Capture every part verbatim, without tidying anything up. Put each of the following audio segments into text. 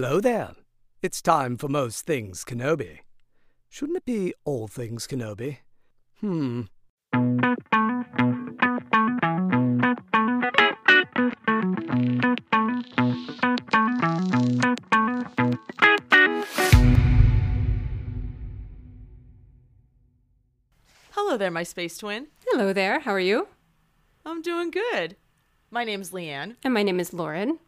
Hello there. It's time for Most Things Kenobi. Shouldn't it be All Things Kenobi? Hmm. Hello there, my space twin. Hello there. How are you? I'm doing good. My name's Leanne. And my name is Lauren.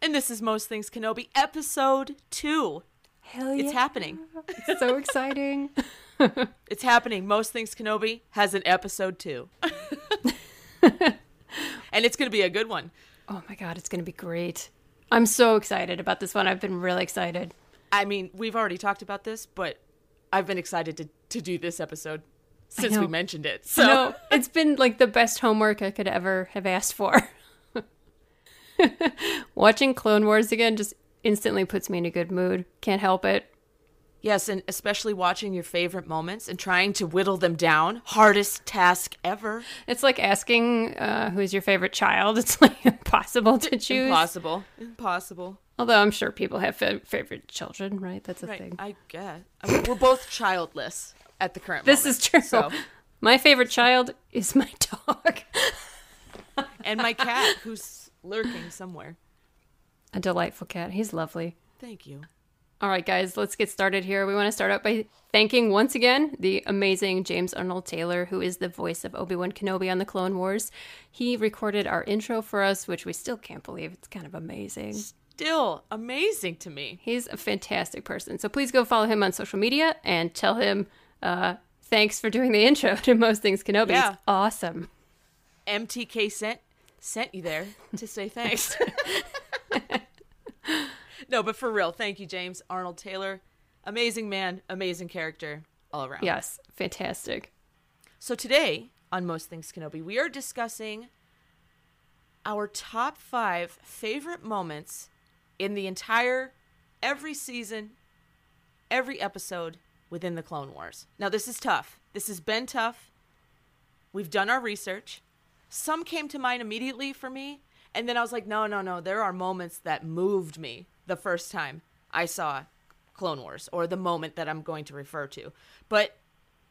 And this is Most Things Kenobi, episode two. Hell yeah. It's happening. It's so exciting. It's happening. Most Things Kenobi has an episode two. And it's going to be a good one. Oh my God, it's going to be great. I'm so excited about this one. I've been really excited. I mean, we've already talked about this, but I've been excited to, to do this episode since we mentioned it. So no, it's been like the best homework I could ever have asked for. Watching Clone Wars again just instantly puts me in a good mood. Can't help it. Yes, and especially watching your favorite moments and trying to whittle them down. Hardest task ever. It's like asking uh, who's your favorite child. It's like impossible to choose. Impossible. Impossible. Although I'm sure people have fa- favorite children, right? That's a right, thing. I guess. I mean, we're both childless at the current this moment. This is true. So. My favorite child is my dog. And my cat, who's lurking somewhere. A delightful cat. He's lovely. Thank you. All right, guys, let's get started here. We want to start out by thanking once again the amazing James Arnold Taylor, who is the voice of Obi-Wan Kenobi on the Clone Wars. He recorded our intro for us, which we still can't believe. It's kind of amazing. Still amazing to me. He's a fantastic person. So please go follow him on social media and tell him uh, thanks for doing the intro to Most Things Kenobi. Yeah. It's awesome. M T K sent. Sent you there to say thanks. No, but for real, thank you, James Arnold Taylor. Amazing man, amazing character all around. Yes, fantastic. So today on Most Things Kenobi, we are discussing our top five favorite moments in the entire, every season, every episode within the Clone Wars. Now, this is tough. This has been tough. We've done our research. Some came to mind immediately for me, and then I was like, no, no, no, there are moments that moved me the first time I saw Clone Wars, or the moment that I'm going to refer to. But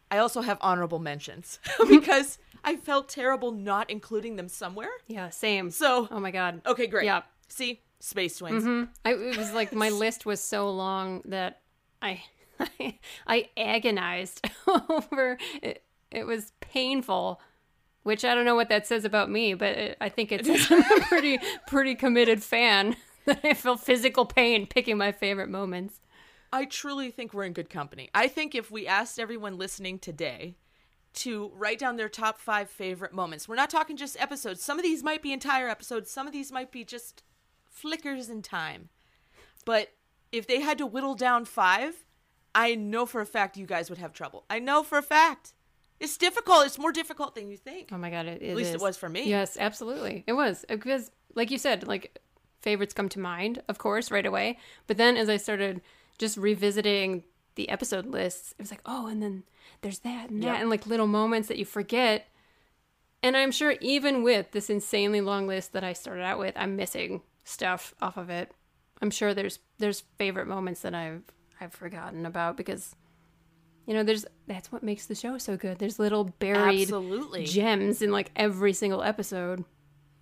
I also have honorable mentions, because I felt terrible not including them somewhere. Yeah, same. So, oh my God. Okay, great. Yeah. See? Space twins. Mm-hmm. I, it was like my list was so long that I, I, I agonized over it. It was painful. Which I don't know what that says about me, but it, I think it says I'm a pretty, pretty committed fan that I feel physical pain picking my favorite moments. I truly think we're in good company. I think if we asked everyone listening today to write down their top five favorite moments, we're not talking just episodes. Some of these might be entire episodes. Some of these might be just flickers in time. But if they had to whittle down five, I know for a fact you guys would have trouble. I know for a fact. It's difficult. It's more difficult than you think. Oh, my God. It, it At least is. It was for me. Yes, absolutely. It was. Because, like you said, like favorites come to mind, of course, right away. But then as I started just revisiting the episode lists, it was like, oh, and then there's that and yeah. that and like little moments that you forget. And I'm sure even with this insanely long list that I started out with, I'm missing stuff off of it. I'm sure there's there's favorite moments that I've I've forgotten about because... You know, there's that's what makes the show so good. There's little buried Absolutely. gems in like every single episode.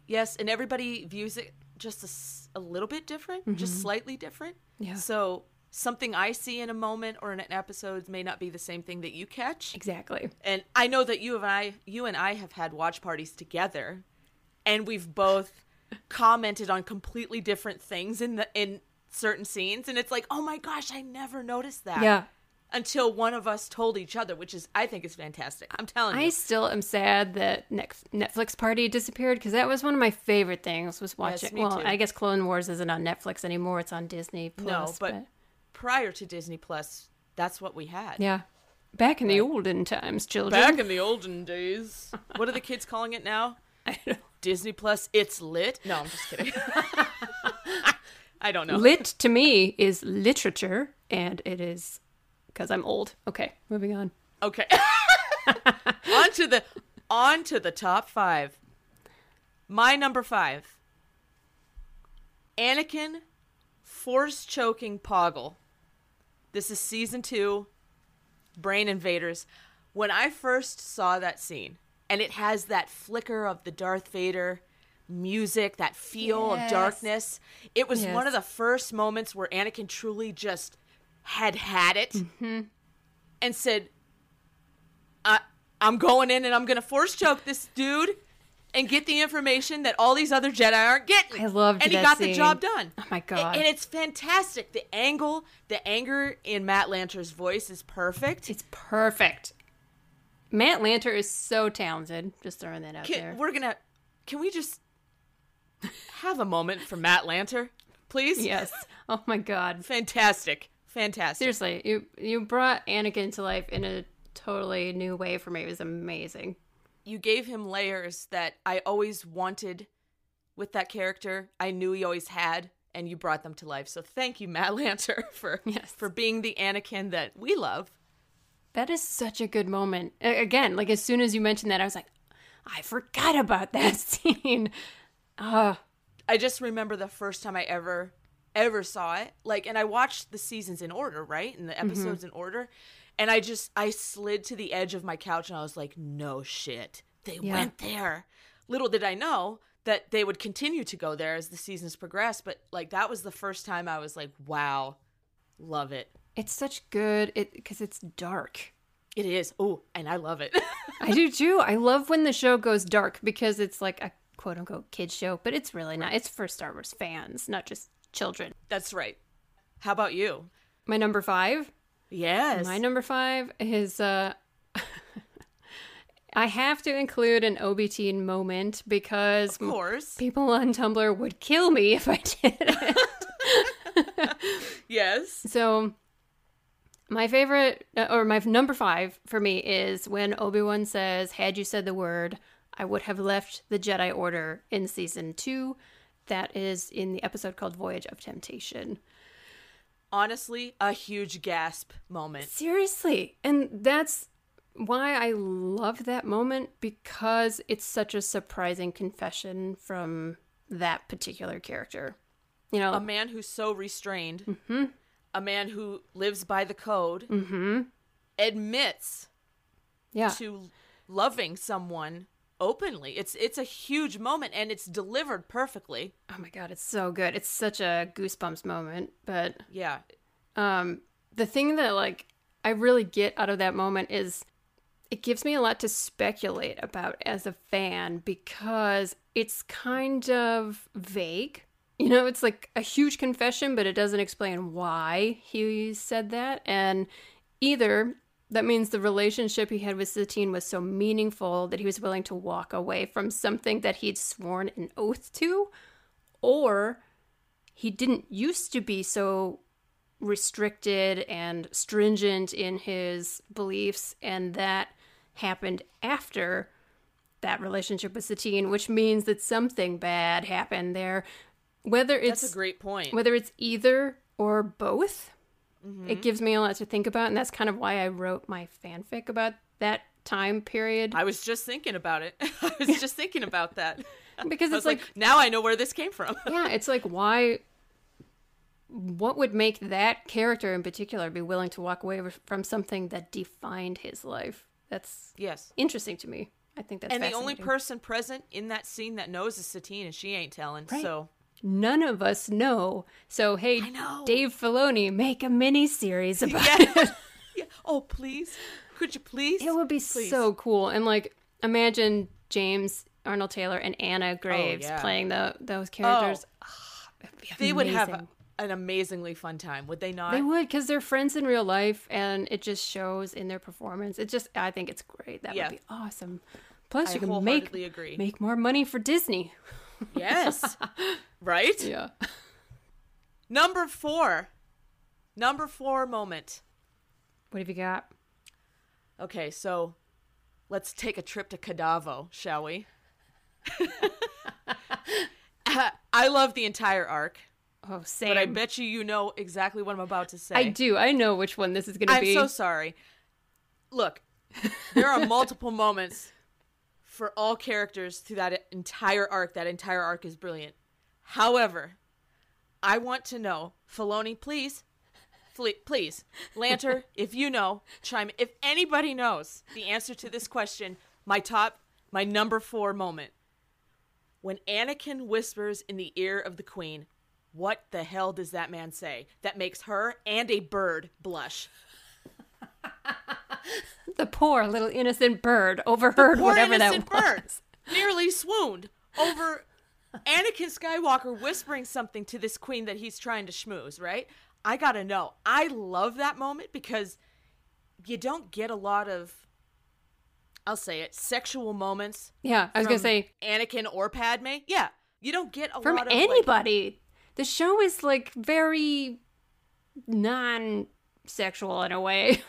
Yes, and everybody views it just a, a little bit different, mm-hmm. just slightly different. Yeah. So something I see in a moment or in an episode may not be the same thing that you catch. Exactly. And I know that you and I, you and I have had watch parties together, and we've both commented on completely different things in the in certain scenes, and it's like, oh my gosh, I never noticed that. Yeah. Until one of us told each other, which is, I think is fantastic. I'm telling you. I still am sad that Netflix Party disappeared because that was one of my favorite things was watching. Yes, me well, too. I guess Clone Wars isn't on Netflix anymore. It's on Disney Plus. No, but, but prior to Disney Plus, that's what we had. Yeah. Back in but, the olden times, children. Back in the olden days. What are the kids calling it now? I don't know. Disney Plus, it's lit? No, I'm just kidding. I don't know. Lit to me is literature and it is... Because I'm old. Okay, moving on. Okay. on, to the, on to the top five. My number five. Anakin force choking Poggle. This is season two, Brain Invaders. When I first saw that scene, and it has that flicker of the Darth Vader music, that feel yes. of darkness, it was yes. one of the first moments where Anakin truly just had had it mm-hmm. and said, I, I'm going in and I'm going to force choke this dude and get the information that all these other Jedi aren't getting. I loved that scene. And he got the job done. Oh, my God. And it's fantastic. The angle, the anger in Matt Lanter's voice is perfect. It's perfect. Matt Lanter is so talented. Just throwing that out can, there. We're going to... Can we just have a moment for Matt Lanter, please? Yes. Oh, my God. Fantastic. Fantastic. Seriously, you, you brought Anakin to life in a totally new way for me. It was amazing. You gave him layers that I always wanted with that character. I knew he always had, and you brought them to life. So thank you, Matt Lanter, for yes. for being the Anakin that we love. That is such a good moment. Again, like as soon as you mentioned that, I was like, I forgot about that scene. uh. I just remember the first time I ever, ever saw it. Like, and I watched the seasons in order, right? And the episodes mm-hmm. in order. And I just, I slid to the edge of my couch and I was like, no shit. They yeah. went there. Little did I know that they would continue to go there as the seasons progressed. But like, that was the first time I was like, wow, love it. It's such good, it because it's dark. It is. Oh, and I love it. I do too. I love when the show goes dark because it's like a quote unquote kids show, but it's really not. It's for Star Wars fans, not just children. That's right. How about you? My number five? Yes. My number five is uh, I have to include an Obi-Wan moment because of course. people on Tumblr would kill me if I did it. Yes. So my favorite or my number five for me is when Obi-Wan says, "Had you said the word, I would have left the Jedi Order," in season two. That is in the episode called Voyage of Temptation. Honestly, a huge gasp moment. Seriously. And that's why I love that moment, because it's such a surprising confession from that particular character. You know, a man who's so restrained, mm-hmm. a man who lives by the code, mm-hmm. admits yeah. to loving someone openly. It's it's a huge moment, and it's delivered perfectly. Oh my God, it's so good. It's such a goosebumps moment. But yeah, um, the thing that like I really get out of that moment is it gives me a lot to speculate about as a fan, because it's kind of vague. You know, it's like a huge confession, but it doesn't explain why he said that, and either that means the relationship he had with Satine was so meaningful that he was willing to walk away from something that he'd sworn an oath to, or he didn't used to be so restricted and stringent in his beliefs, and that happened after that relationship with Satine, which means that something bad happened there. Whether it's That's a great point. Whether it's either or both. Mm-hmm. It gives me a lot to think about, and that's kind of why I wrote my fanfic about that time period. I was just thinking about it. I was just thinking about that. Because it's like, like, now I know where this came from. Yeah, it's like, why, what would make that character in particular be willing to walk away from something that defined his life? That's yes. interesting to me. I think that's and fascinating. And the only person present in that scene that knows is Satine, and she ain't telling, right. so... None of us know. So, hey, Dave Filoni, make a mini-series about yeah. it. Yeah. Oh, please. Could you please? It would be please. so cool. And, like, imagine James Arnold Taylor and Anna Graves oh, yeah. playing the, those characters. Oh. Oh, they would have a, an amazingly fun time, would they not? They would, because they're friends in real life, and it just shows in their performance. It just, I think it's great. That yeah. would be awesome. Plus, I you can make, agree. make more money for Disney. Yes. Right? Yeah. Number four. Number four moment. What have you got? Okay, so let's take a trip to Kadavo, shall we? I love the entire arc. Oh, same. But I bet you you know exactly what I'm about to say. I do. I know which one this is going to be. I'm so sorry. Look, there are multiple moments for all characters through that entire arc. That entire arc is brilliant. However, I want to know. Filoni, please. Please, Lanter, if you know, chime in. If anybody knows the answer to this question, my top, my number four moment. When Anakin whispers in the ear of the queen, what the hell does that man say? That makes her and a bird blush. The poor little innocent bird overheard whatever that was. The poor innocent bird nearly swooned over Anakin Skywalker whispering something to this queen that he's trying to schmooze, right? I gotta know. I love that moment because you don't get a lot of, I'll say it, sexual moments. Yeah, I was gonna say Anakin or Padme. Yeah, you don't get a from lot of anybody. Like, the show is like very non-sexual in a way.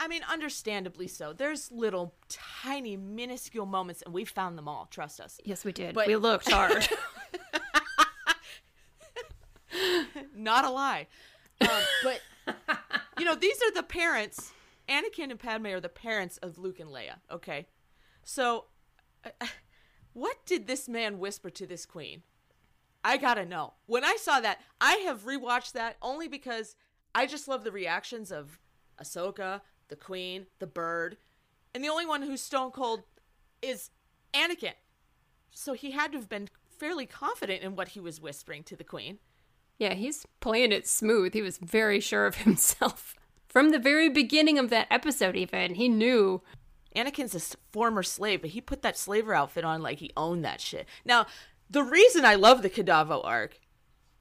I mean, understandably so. There's little, tiny, minuscule moments, and we found them all. Trust us. Yes, we did. But we looked hard. Not a lie. Um, but, you know, these are the parents. Anakin and Padme are the parents of Luke and Leia, okay? So, uh, what did this man whisper to this queen? I gotta know. When I saw that, I have rewatched that only because I just love the reactions of Ahsoka, the queen, the bird, and the only one who's stone cold is Anakin. So he had to have been fairly confident in what he was whispering to the queen. Yeah, he's playing it smooth. He was very sure of himself. From the very beginning of that episode, even, he knew. Anakin's a former slave, but he put that slaver outfit on like he owned that shit. Now, the reason I love the Kadavo arc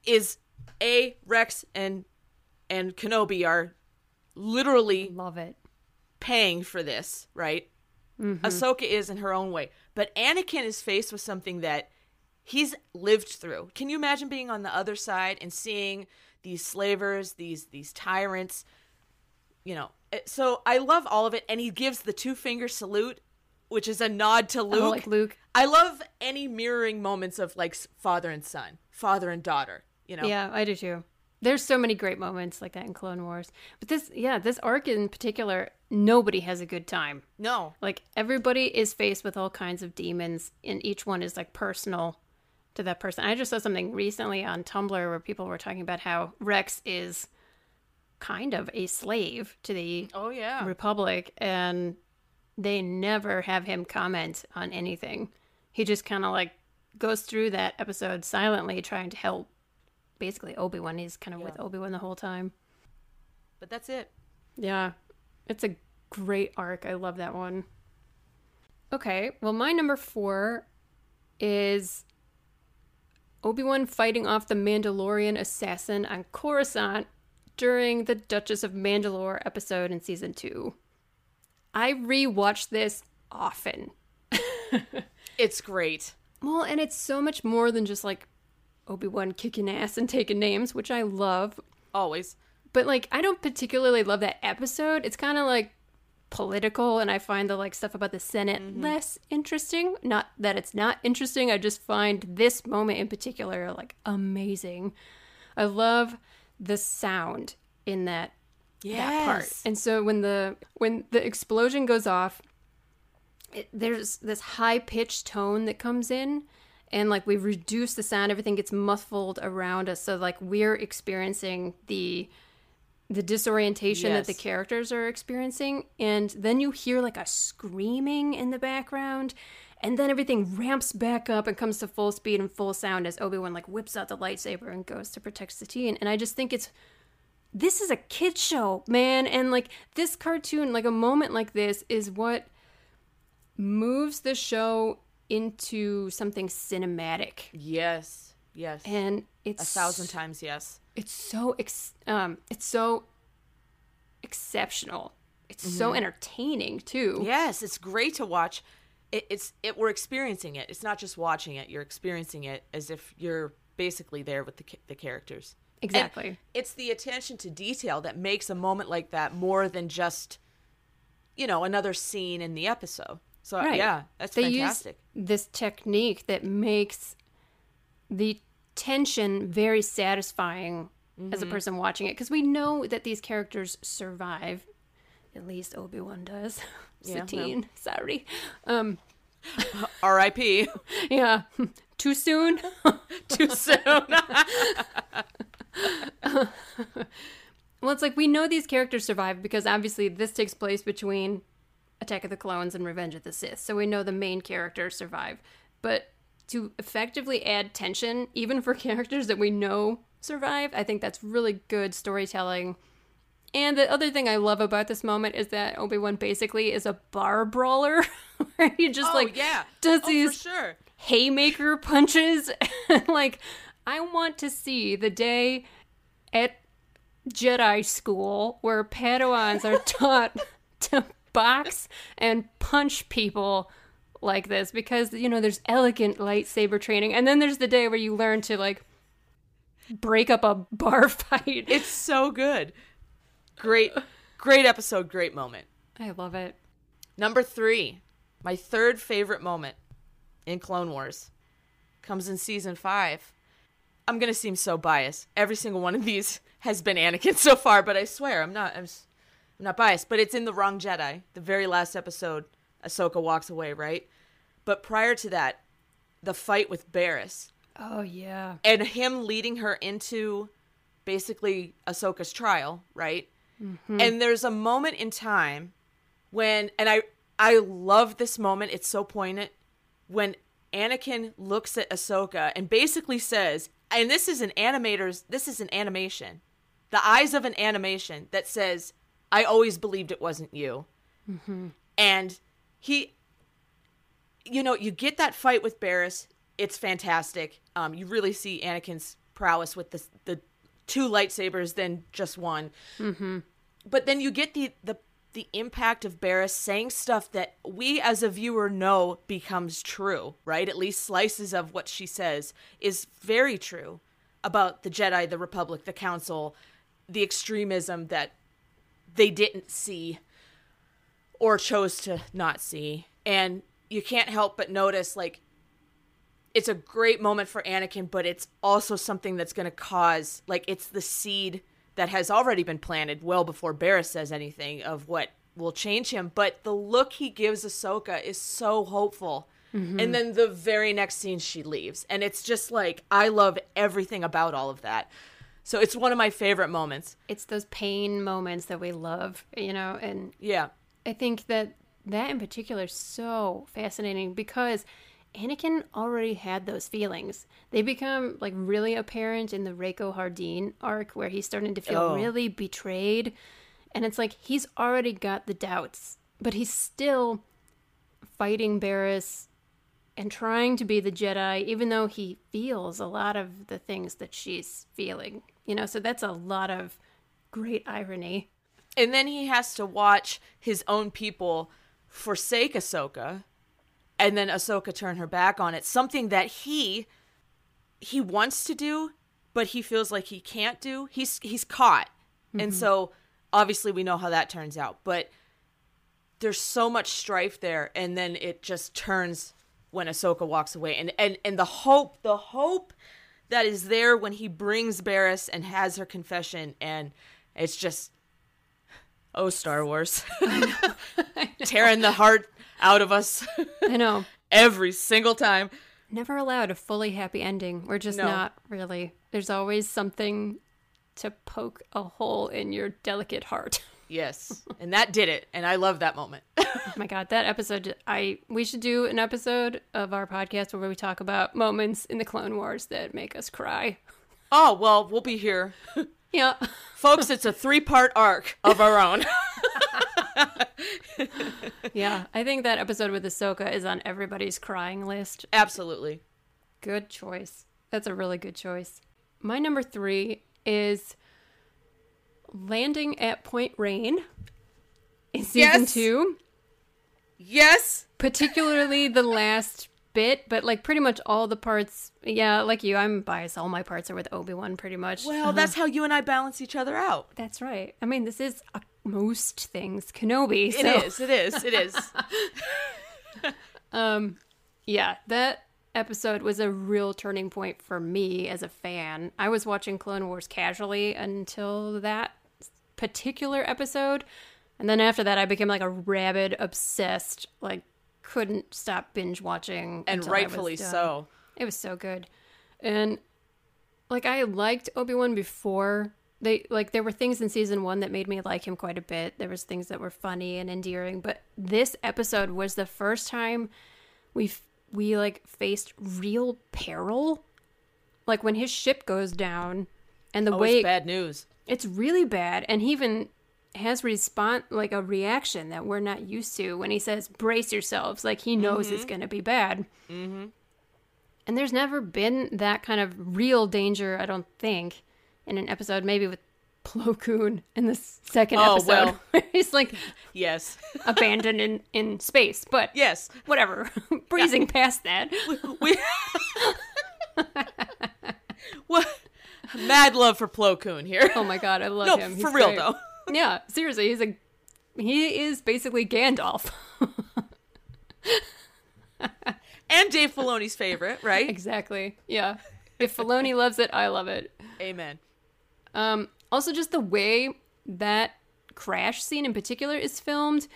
is, A, Rex and and Kenobi are literally love it. Paying for this, right? Mm-hmm. Ahsoka is in her own way. But Anakin is faced with something that he's lived through. Can you imagine being on the other side and seeing these slavers, these these tyrants, you know? So I love all of it. And he gives the two-finger salute, which is a nod to Luke. I like Luke. I love any mirroring moments of, like, father and son, father and daughter, you know? Yeah, I do too. There's so many great moments like that in Clone Wars. But this, yeah, this arc in particular, nobody has a good time. No. Like, everybody is faced with all kinds of demons, and each one is, like, personal to that person. I just saw something recently on Tumblr where people were talking about how Rex is kind of a slave to the oh, yeah. Republic, and they never have him comment on anything. He just kind of like goes through that episode silently trying to help basically Obi-Wan. He's kind of yeah. with Obi-Wan the whole time. But that's it. Yeah. It's a great arc. I love that one. Okay. Well, my number four is Obi-Wan fighting off the Mandalorian assassin on Coruscant during the Duchess of Mandalore episode in season two. I rewatch this often. It's great. Well, and it's so much more than just like Obi-Wan kicking ass and taking names, which I love. Always. But like, I don't particularly love that episode. It's kind of like political, and I find the like stuff about the Senate mm-hmm. less interesting. Not that it's not interesting, I just find this moment in particular like amazing. I love the sound in that, yes. that part. And so when the when the explosion goes off, it, there's this high-pitched tone that comes in, and like we reduce the sound, everything gets muffled around us, so like we're experiencing the the disorientation yes. that the characters are experiencing. And then you hear like a screaming in the background, and then everything ramps back up and comes to full speed and full sound as Obi-Wan like whips out the lightsaber and goes to protect Satine. And I just think it's, this is a kid's show, man. And like this cartoon, like a moment like this is what moves the show into something cinematic. Yes. Yes. And it's a thousand times. Yes. It's so ex- um, it's so exceptional. It's mm-hmm. so entertaining too. Yes, it's great to watch. It, it's it we're experiencing it. It's not just watching it. You're experiencing it as if you're basically there with the the characters. Exactly. And it's the attention to detail that makes a moment like that more than just, you know, another scene in the episode. So right. yeah, that's they fantastic. Use this technique that makes the tension very satisfying mm-hmm. as a person watching it, because we know that these characters survive. At least Obi-Wan does. Yeah, Satine, no. sorry. Um, R I P Yeah. Too soon? Too soon. Well, it's like we know these characters survived because obviously this takes place between Attack of the Clones and Revenge of the Sith, so we know the main characters survive. But to effectively add tension, even for characters that we know survive, I think that's really good storytelling. And the other thing I love about this moment is that Obi-Wan basically is a bar brawler, where he just, oh, like, yeah. does oh, these for sure. haymaker punches. Like, I want to see the day at Jedi school where Padawans are taught to box and punch people like this, because, you know, there's elegant lightsaber training, and then there's the day where you learn to, like, break up a bar fight. It's so good. Great, great episode, great moment. I love it. Number three, my third favorite moment in Clone Wars, comes in season five. I'm going to seem so biased. Every single one of these has been Anakin so far, but I swear I'm not, I'm, I'm not biased. But it's in The Wrong Jedi, the very last episode. Ahsoka walks away, right? But prior to that, the fight with Barriss. Oh, yeah. And him leading her into basically Ahsoka's trial, right? Mm-hmm. And there's a moment in time when, and I I love this moment, it's so poignant, when Anakin looks at Ahsoka and basically says, and this is an animator's, this is an animation, the eyes of an animation that says, I always believed it wasn't you. Mm-hmm. And he, you know, you get that fight with Barriss, it's fantastic. Um, you really see Anakin's prowess with the, the two lightsabers, then just one. Mm-hmm. But then you get the, the the impact of Barriss saying stuff that we as a viewer know becomes true, right? At least slices of what she says is very true about the Jedi, the Republic, the Council, the extremism that they didn't see or chose to not see. And you can't help but notice, like, it's a great moment for Anakin, but it's also something that's going to cause, like, it's the seed that has already been planted well before Barriss says anything of what will change him. But the look he gives Ahsoka is so hopeful. Mm-hmm. And then the very next scene, she leaves. And it's just like, I love everything about all of that. So it's one of my favorite moments. It's those pain moments that we love, you know? And yeah, I think that that in particular is so fascinating because Anakin already had those feelings. They become, like, really apparent in the Rako Hardeen arc where he's starting to feel oh. really betrayed. And it's like he's already got the doubts, but he's still fighting Barriss and trying to be the Jedi, even though he feels a lot of the things that she's feeling. You know, so that's a lot of great irony. And then he has to watch his own people forsake Ahsoka. And then Ahsoka turned her back on it. Something that he he wants to do, but he feels like he can't do. He's he's caught. Mm-hmm. And so obviously we know how that turns out. But there's so much strife there. And then it just turns when Ahsoka walks away. And and, and the hope, the hope that is there when he brings Barriss and has her confession. And it's just, oh, Star Wars. I know. I know. Tearing the heart out of us. I know. Every single time. Never allowed a fully happy ending. We're just no. not really. There's always something to poke a hole in your delicate heart. Yes. And that did it. And I love that moment. Oh my God. That episode, I we should do an episode of our podcast where we talk about moments in the Clone Wars that make us cry. Oh, well, we'll be here. Yeah. Folks, it's a three-part arc of our own. Yeah, I think that episode with Ahsoka is on everybody's crying list. Absolutely. Good choice. That's a really good choice. My number three is landing at Point Rain in season yes. two. Yes. Particularly the last bit, but like pretty much all the parts. Yeah, like you, I'm biased. All my parts are with Obi-Wan pretty much. Well, uh-huh. That's how you and I balance each other out. That's right. I mean, this is a most things Kenobi. So. It is, it is, it is. um, yeah, that episode was a real turning point for me as a fan. I was watching Clone Wars casually until that particular episode. And then after that, I became like a rabid, obsessed, like couldn't stop binge watching. And until rightfully I was done. So. It was so good. And like, I liked Obi-Wan before. They like there were things in season one that made me like him quite a bit. There was things that were funny and endearing, but this episode was the first time we we like faced real peril. Like when his ship goes down, and the oh, way it's bad news, it's really bad. And he even has response like a reaction that we're not used to when he says "brace yourselves." Like he knows mm-hmm. it's going to be bad. Mm-hmm. And there's never been that kind of real danger, I don't think, in an episode, maybe with Plo Koon in the second oh, episode. Well. Where he's like, yes, abandoned in, in space, but yes, whatever, breezing yeah. past that. We, we... what mad love for Plo Koon here? Oh my god, I love no, him. He's for real great. Though. Yeah, seriously, he's a he is basically Gandalf. And Dave Filoni's favorite, right? Exactly. Yeah. If Filoni loves it, I love it. Amen. Um, also, just the way that crash scene in particular is filmed,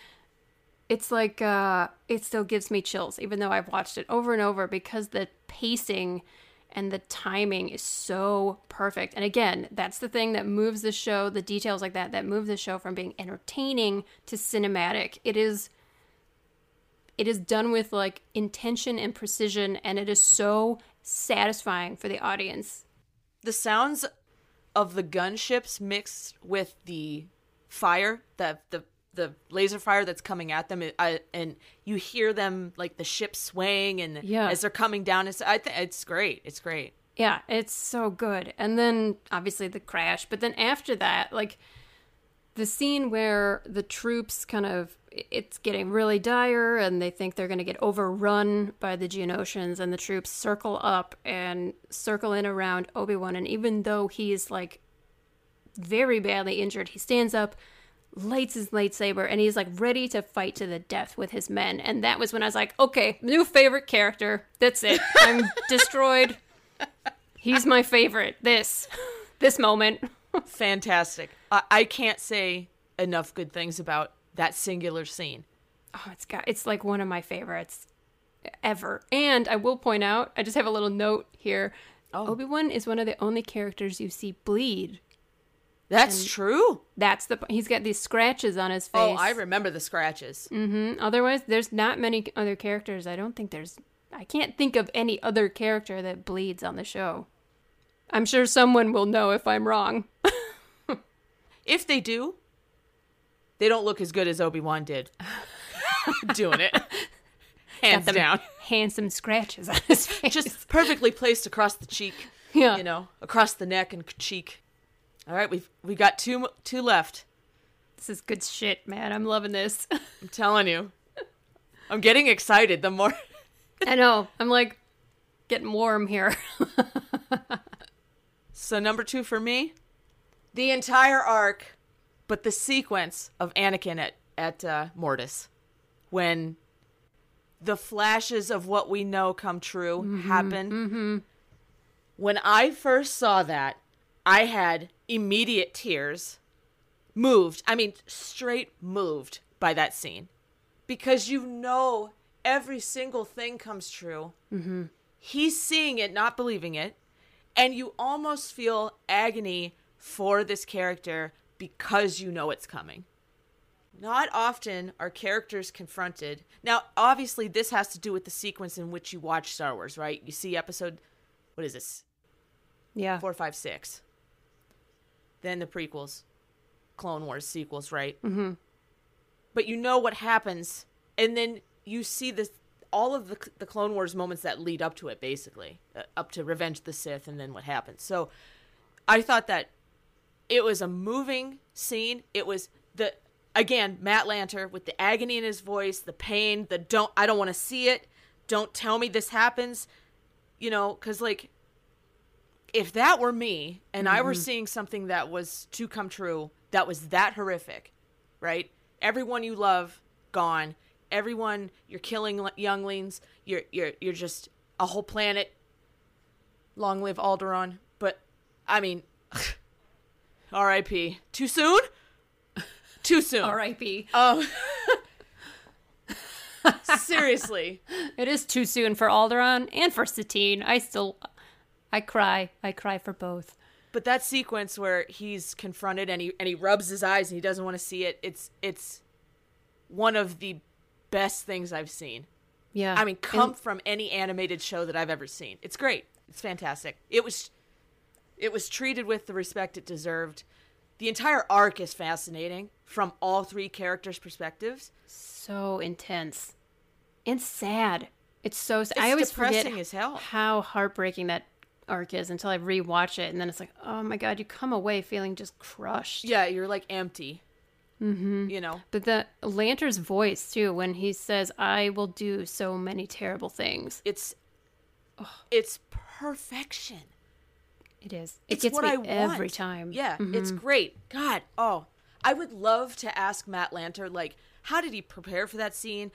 it's like, uh, it still gives me chills, even though I've watched it over and over, because the pacing and the timing is so perfect. And again, that's the thing that moves the show, the details like that, that move the show from being entertaining to cinematic. It is... It is done with, like, intention and precision, and it is so satisfying for the audience. The sounds of the gunships mixed with the fire, the the, the laser fire that's coming at them, it, I, and you hear them, like, the ship swaying and yeah. as they're coming down. It's, I th- it's great. It's great. Yeah, it's so good. And then, obviously, the crash. But then after that, like, the scene where the troops kind of... it's getting really dire and they think they're going to get overrun by the Geonosians, and the troops circle up and circle in around Obi-Wan. And even though he's like very badly injured, he stands up, lights his lightsaber, and he's like ready to fight to the death with his men. And that was when I was like, okay, new favorite character. That's it. I'm destroyed. He's my favorite. This, this moment. Fantastic. I-, I can't say enough good things about that singular scene. Oh, it's got, it's like one of my favorites ever. And I will point out, I just have a little note here. Oh. Obi-Wan is one of the only characters you see bleed. That's and true. That's the, he's got these scratches on his face. Oh, I remember the scratches. Mm-hmm. Otherwise, there's not many other characters. I don't think there's, I can't think of any other character that bleeds on the show. I'm sure someone will know if I'm wrong. If they do, they don't look as good as Obi-Wan did. Doing it. Hands down. Handsome scratches on his face. Just perfectly placed across the cheek. Yeah. You know, across the neck and cheek. All right, we've we got two two left. This is good shit, man. I'm loving this. I'm telling you. I'm getting excited the more. I know. I'm like getting warm here. So number two for me, the entire arc, but the sequence of Anakin at, at uh, Mortis, when the flashes of what we know come true mm-hmm, happen. Mm-hmm. When I first saw that, I had immediate tears, moved, I mean, straight moved by that scene. Because you know every single thing comes true. Mm-hmm. He's seeing it, not believing it. And you almost feel agony for this character, because you know it's coming. Not often are characters confronted. Now, obviously, this has to do with the sequence in which you watch Star Wars, right? You see episode, what is this? Yeah. Four, five, six. Then the prequels, Clone Wars sequels, right? Mm-hmm. But you know what happens, and then you see this, all of the, the Clone Wars moments that lead up to it, basically. Uh, up to Revenge of the Sith, and then what happens. So, I thought that it was a moving scene. It was the, again, Matt Lanter with the agony in his voice, the pain, the don't, I don't want to see it. Don't tell me this happens. You know, because like, if that were me and mm-hmm. I were seeing something that was to come true, that was that horrific, right? Everyone you love, gone. Everyone, you're killing younglings. You're, you're, you're just a whole planet. Long live Alderaan. But, I mean... R I P Too soon? Too soon. R I P Um, seriously. It is too soon for Alderaan and for Satine. I still, I cry. I cry for both. But that sequence where he's confronted and he and he rubs his eyes and he doesn't want to see it, it's it's one of the best things I've seen. Yeah. I mean, come and- from any animated show that I've ever seen. It's great. It's fantastic. It was it was treated with the respect it deserved. The entire arc is fascinating from all three characters' perspectives. So intense. And sad. It's so sad. It's I always depressing forget as hell. How heartbreaking that arc is until I rewatch it, and then it's like, oh my god, you come away feeling just crushed. Yeah, you're like empty. Mm-hmm. You know. But the Lanter's voice too, when he says, "I will do so many terrible things." It's, Ugh. it's perfection. It is. It it's gets what me I want. Every time. Yeah, mm-hmm. It's great. God, oh, I would love to ask Matt Lanter, like, how did he prepare for that scene?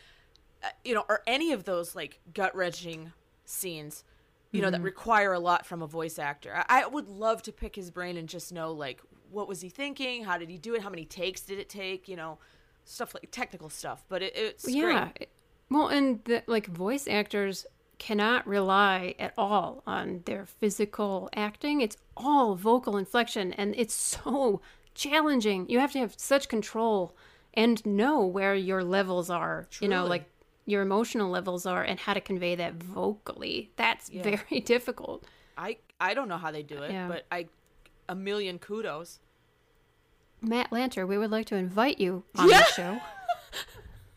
Uh, you know, or any of those like gut-wrenching scenes. You know, mm-hmm. that require a lot from a voice actor. I, I would love to pick his brain and just know, like, what was he thinking? How did he do it? How many takes did it take? You know, stuff like technical stuff. But it, it's yeah. great. Well, and, the, like, voice actors cannot rely at all on their physical acting. It's all vocal inflection, and it's so challenging. You have to have such control and know where your levels are, Truly. You know, like, your emotional levels are and how to convey that vocally. That's yeah. very difficult. I, I don't know how they do it, yeah. but I a million kudos. Matt Lanter, we would like to invite you on yeah. the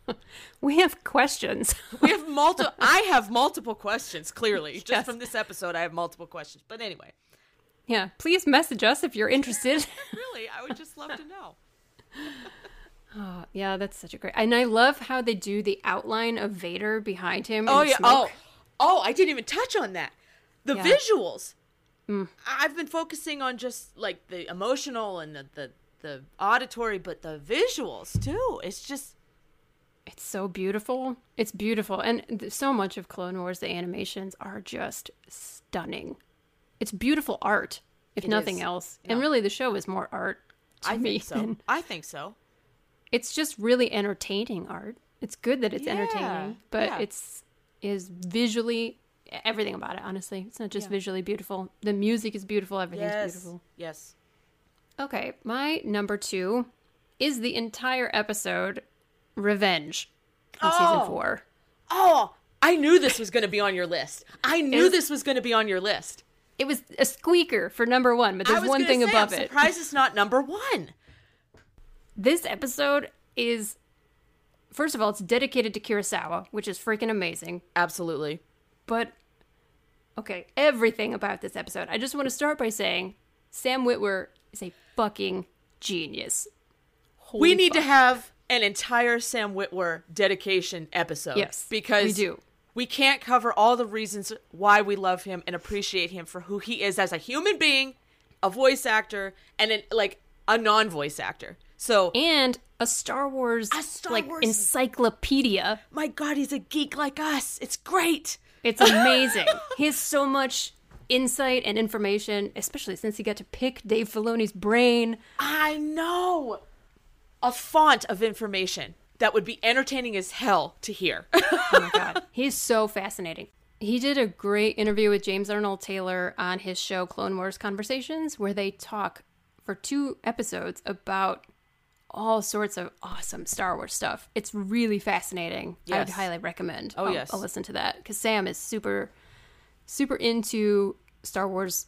show. We have questions. We have multiple. I have multiple questions, clearly. Yes. Just from this episode, I have multiple questions. But anyway. Yeah, please message us if you're interested. Really, I would just love to know. Oh, yeah, that's such a great... And I love how they do the outline of Vader behind him. Oh, yeah. Smoke. Oh, oh, I didn't even touch on that. The yeah. visuals. Mm. I've been focusing on just, like, the emotional and the, the, the auditory, but the visuals, too. It's just... It's so beautiful. It's beautiful. And th- so much of Clone Wars, the animations are just stunning. It's beautiful art, if it nothing is. else. No. And really, the show is more art to I me. Think so. Than... I think so. It's just really entertaining art. It's good that it's yeah, entertaining, but yeah. it's is visually, everything about it, honestly. It's not just yeah. visually beautiful. The music is beautiful. Everything's yes. beautiful. Yes. Okay, my number two is the entire episode, Revenge, from oh. season four. Oh, I knew this was going to be on your list. I knew was, this was going to be on your list. It was a squeaker for number one, but there's one thing say, above I'm it. I'm surprised it's not number one. This episode is, first of all, it's dedicated to Kurosawa, which is freaking amazing. Absolutely. But, okay, everything about this episode. I just want to start by saying Sam Witwer is a fucking genius. Holy we need fuck. to have an entire Sam Witwer dedication episode. Yes, because we do. We can't cover all the reasons why we love him and appreciate him for who he is as a human being, a voice actor, and an, like a non-voice actor. So and a Star Wars a Star like Wars. encyclopedia. My God, he's a geek like us. It's great. It's amazing. He has so much insight and information, especially since he got to pick Dave Filoni's brain. I know. A font of information that would be entertaining as hell to hear. Oh my God, he's so fascinating. He did a great interview with James Arnold Taylor on his show Clone Wars Conversations, where they talk for two episodes about all sorts of awesome Star Wars stuff. It's really fascinating. Yes. I would highly recommend. Oh, I'll, yes. I'll listen to that. Because Sam is super, super into Star Wars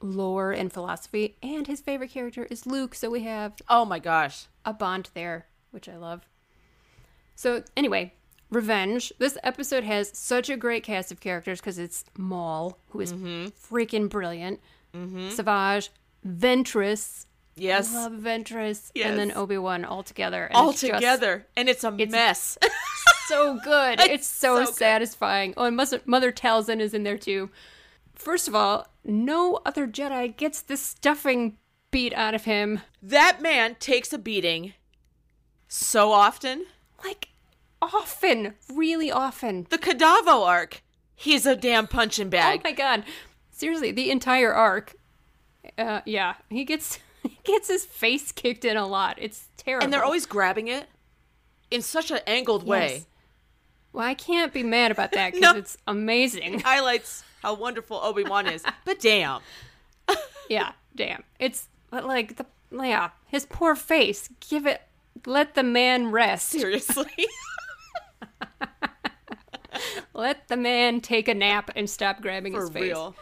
lore and philosophy. And his favorite character is Luke. So we have... Oh, my gosh. A bond there, which I love. So, anyway, Revenge. This episode has such a great cast of characters because it's Maul, who is mm-hmm. freaking brilliant. Mm-hmm. Savage. Ventress. Yes. I love Ventress. Yes. And then Obi-Wan all together. And all it's together. Just, and it's a it's mess. So good. It's, it's so, so satisfying. Good. Oh, and Mother, Mother Talzin is in there too. First of all, no other Jedi gets this stuffing beat out of him. That man takes a beating so often. Like, often. Really often. The Kadavo arc. He's a damn punching bag. Oh my God. Seriously, the entire arc. Uh, yeah. He gets... He gets his face kicked in a lot. It's terrible. And they're always grabbing it in such an angled yes. way. Well, I can't be mad about that because no. it's amazing. Highlights. how wonderful Obi-Wan is. But damn. Yeah, damn. It's like, the yeah, his poor face. Give it, let the man rest. Seriously. Let the man take a nap and stop grabbing For his face. Real.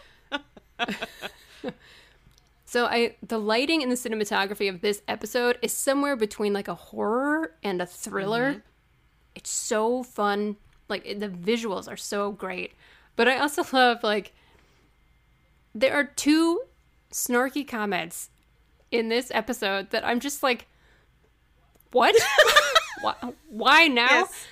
So I, the lighting and the cinematography of this episode is somewhere between like a horror and a thriller. Mm-hmm. It's so fun. Like the visuals are so great. But I also love like there are two snarky comments in this episode that I'm just like, what? why, why now? Yes.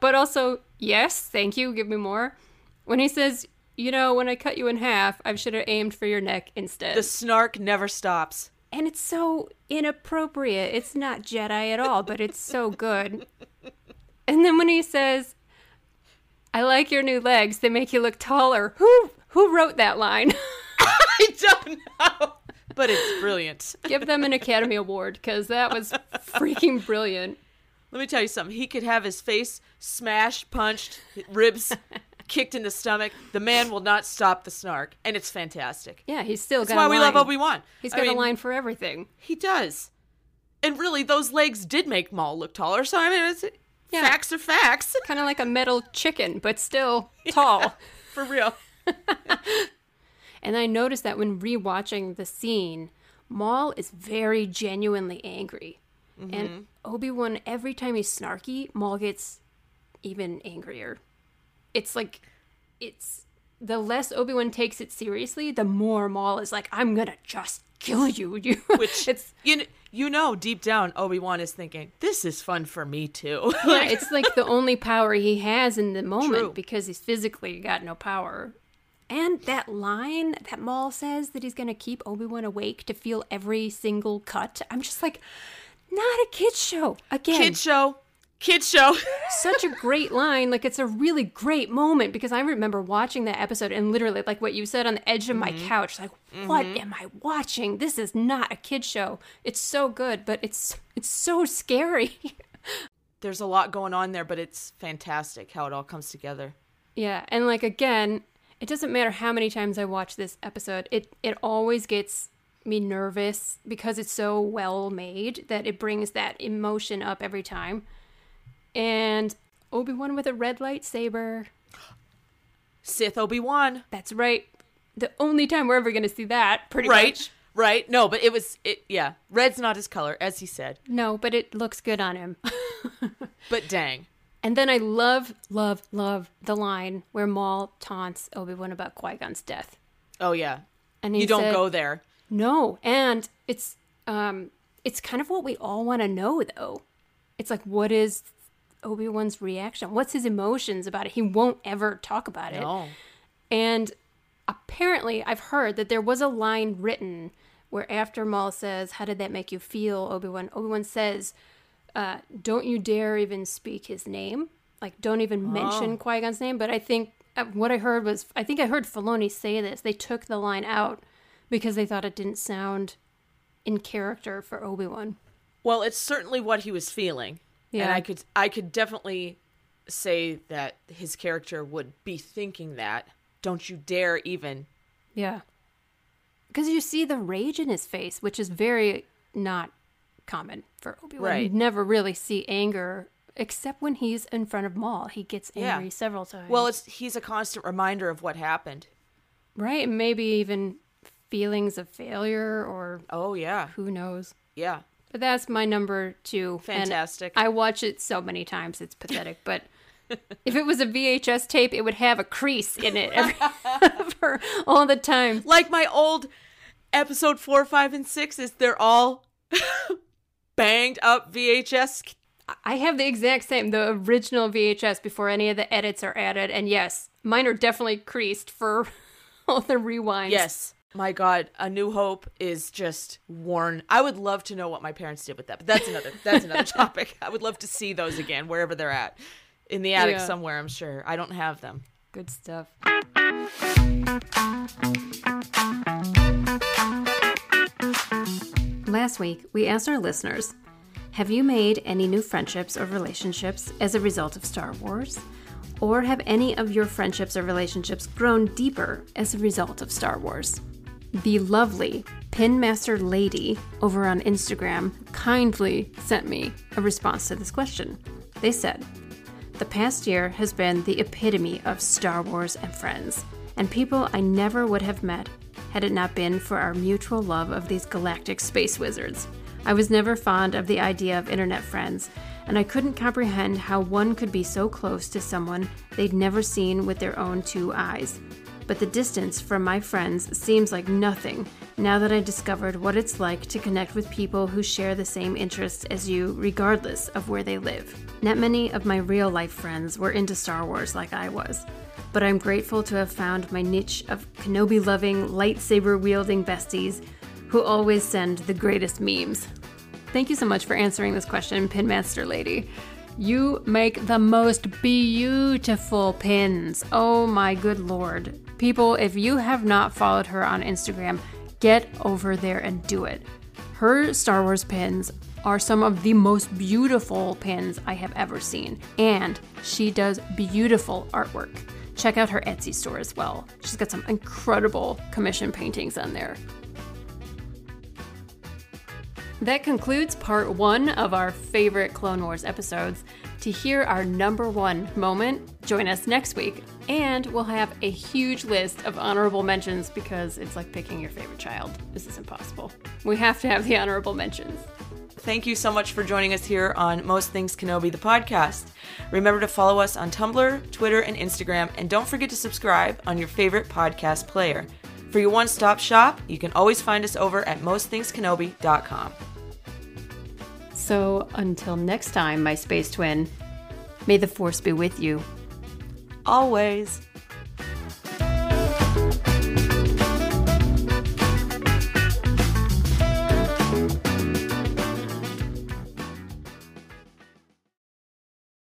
But also, yes, thank you. Give me more. When he says, you know, when I cut you in half, I should have aimed for your neck instead. The snark never stops. And it's so inappropriate. It's not Jedi at all, but it's so good. And then when he says, I like your new legs. They make you look taller. Who who wrote that line? I don't know. But it's brilliant. Give them an Academy Award because that was freaking brilliant. Let me tell you something. He could have his face smashed, punched, ribs kicked in the stomach. The man will not stop the snark. And it's fantastic. Yeah, he's still That's got a line. That's why we love Obi-Wan. He's got I mean, a line for everything. He does. And really, those legs did make Maul look taller. So, I mean, it's, yeah. facts are facts. Kind of like a metal chicken, but still tall. Yeah, for real. And I noticed that when rewatching the scene, Maul is very genuinely angry. Mm-hmm. And Obi-Wan, every time he's snarky, Maul gets even angrier. It's like, it's, the less Obi-Wan takes it seriously, the more Maul is like, I'm gonna just kill you. you. Which, it's, you, know, you know, deep down, Obi-Wan is thinking, this is fun for me too. Yeah, it's like the only power he has in the moment True. Because he's physically got no power. And that line that Maul says that he's gonna keep Obi-Wan awake to feel every single cut, I'm just like... Not a kid's show. Again. Kid show. Kid show. Such a great line. Like, it's a really great moment because I remember watching that episode and literally, like what you said, on the edge of mm-hmm. my couch, like, what mm-hmm. am I watching? This is not a kid show. It's so good, but it's it's so scary. There's a lot going on there, but it's fantastic how it all comes together. Yeah. And, like, again, it doesn't matter how many times I watch this episode. It, it always gets... me nervous because it's so well made that it brings that emotion up every time. And Obi-Wan with a red lightsaber. Sith Obi-Wan. That's right. The only time we're ever going to see that, pretty right. much. Right. No, but it was, it. yeah, red's not his color, as he said. No, but it looks good on him. But dang. And then I love, love, love the line where Maul taunts Obi-Wan about Qui-Gon's death. Oh, yeah. And he You don't said, go there. No, and it's um, it's kind of what we all want to know, though. It's like, what is Obi-Wan's reaction? What's his emotions about it? He won't ever talk about it. No. And apparently, I've heard that there was a line written where after Maul says, how did that make you feel, Obi-Wan? Obi-Wan says, uh, don't you dare even speak his name. Like, don't even mention oh. Qui-Gon's name. But I think uh, what I heard was, I think I heard Filoni say this. They took the line out. Because they thought it didn't sound in character for Obi-Wan. Well, it's certainly what he was feeling. Yeah. And I could I could definitely say that his character would be thinking that. Don't you dare even. Yeah. Because you see the rage in his face, which is very not common for Obi-Wan. Right. You never really see anger, except when he's in front of Maul. He gets angry yeah. several times. Well, it's he's a constant reminder of what happened. Right, and maybe even... feelings of failure or oh yeah who knows yeah but that's my number two. Fantastic. And I watch it so many times it's pathetic, but if it was a V H S tape it would have a crease in it every, for all the time, like my old episode four, five, and six is they're all banged up V H S. I have the exact same, the original V H S before any of the edits are added, and yes, mine are definitely creased for all the rewinds. Yes. My God, A New Hope is just worn. I would love to know what my parents did with that, but that's another that's another topic. I would love to see those again, wherever they're at. In the attic yeah. somewhere, I'm sure. I don't have them. Good stuff. Last week, we asked our listeners, have you made any new friendships or relationships as a result of Star Wars? Or have any of your friendships or relationships grown deeper as a result of Star Wars? The lovely Pinmaster Lady over on Instagram kindly sent me a response to this question. They said, "The past year has been the epitome of Star Wars and friends, and people I never would have met had it not been for our mutual love of these galactic space wizards. I was never fond of the idea of internet friends, and I couldn't comprehend how one could be so close to someone they'd never seen with their own two eyes. But the distance from my friends seems like nothing now that I discovered what it's like to connect with people who share the same interests as you regardless of where they live. Not many of my real life friends were into Star Wars like I was, but I'm grateful to have found my niche of Kenobi-loving, lightsaber-wielding besties who always send the greatest memes." Thank you so much for answering this question, Pinmaster Lady. You make the most beautiful pins. Oh my good lord. People, if you have not followed her on Instagram, get over there and do it. Her Star Wars pins are some of the most beautiful pins I have ever seen, and she does beautiful artwork. Check out her Etsy store as well. She's got some incredible commission paintings on there. That concludes part one of our favorite Clone Wars episodes. To hear our number one moment, join us next week, and we'll have a huge list of honorable mentions because it's like picking your favorite child. This is impossible. We have to have the honorable mentions. Thank you so much for joining us here on Most Things Kenobi, the podcast. Remember to follow us on Tumblr, Twitter, and Instagram, and don't forget to subscribe on your favorite podcast player. For your one-stop shop, you can always find us over at most things kenobi dot com. So until next time, my space twin, may the force be with you. Always.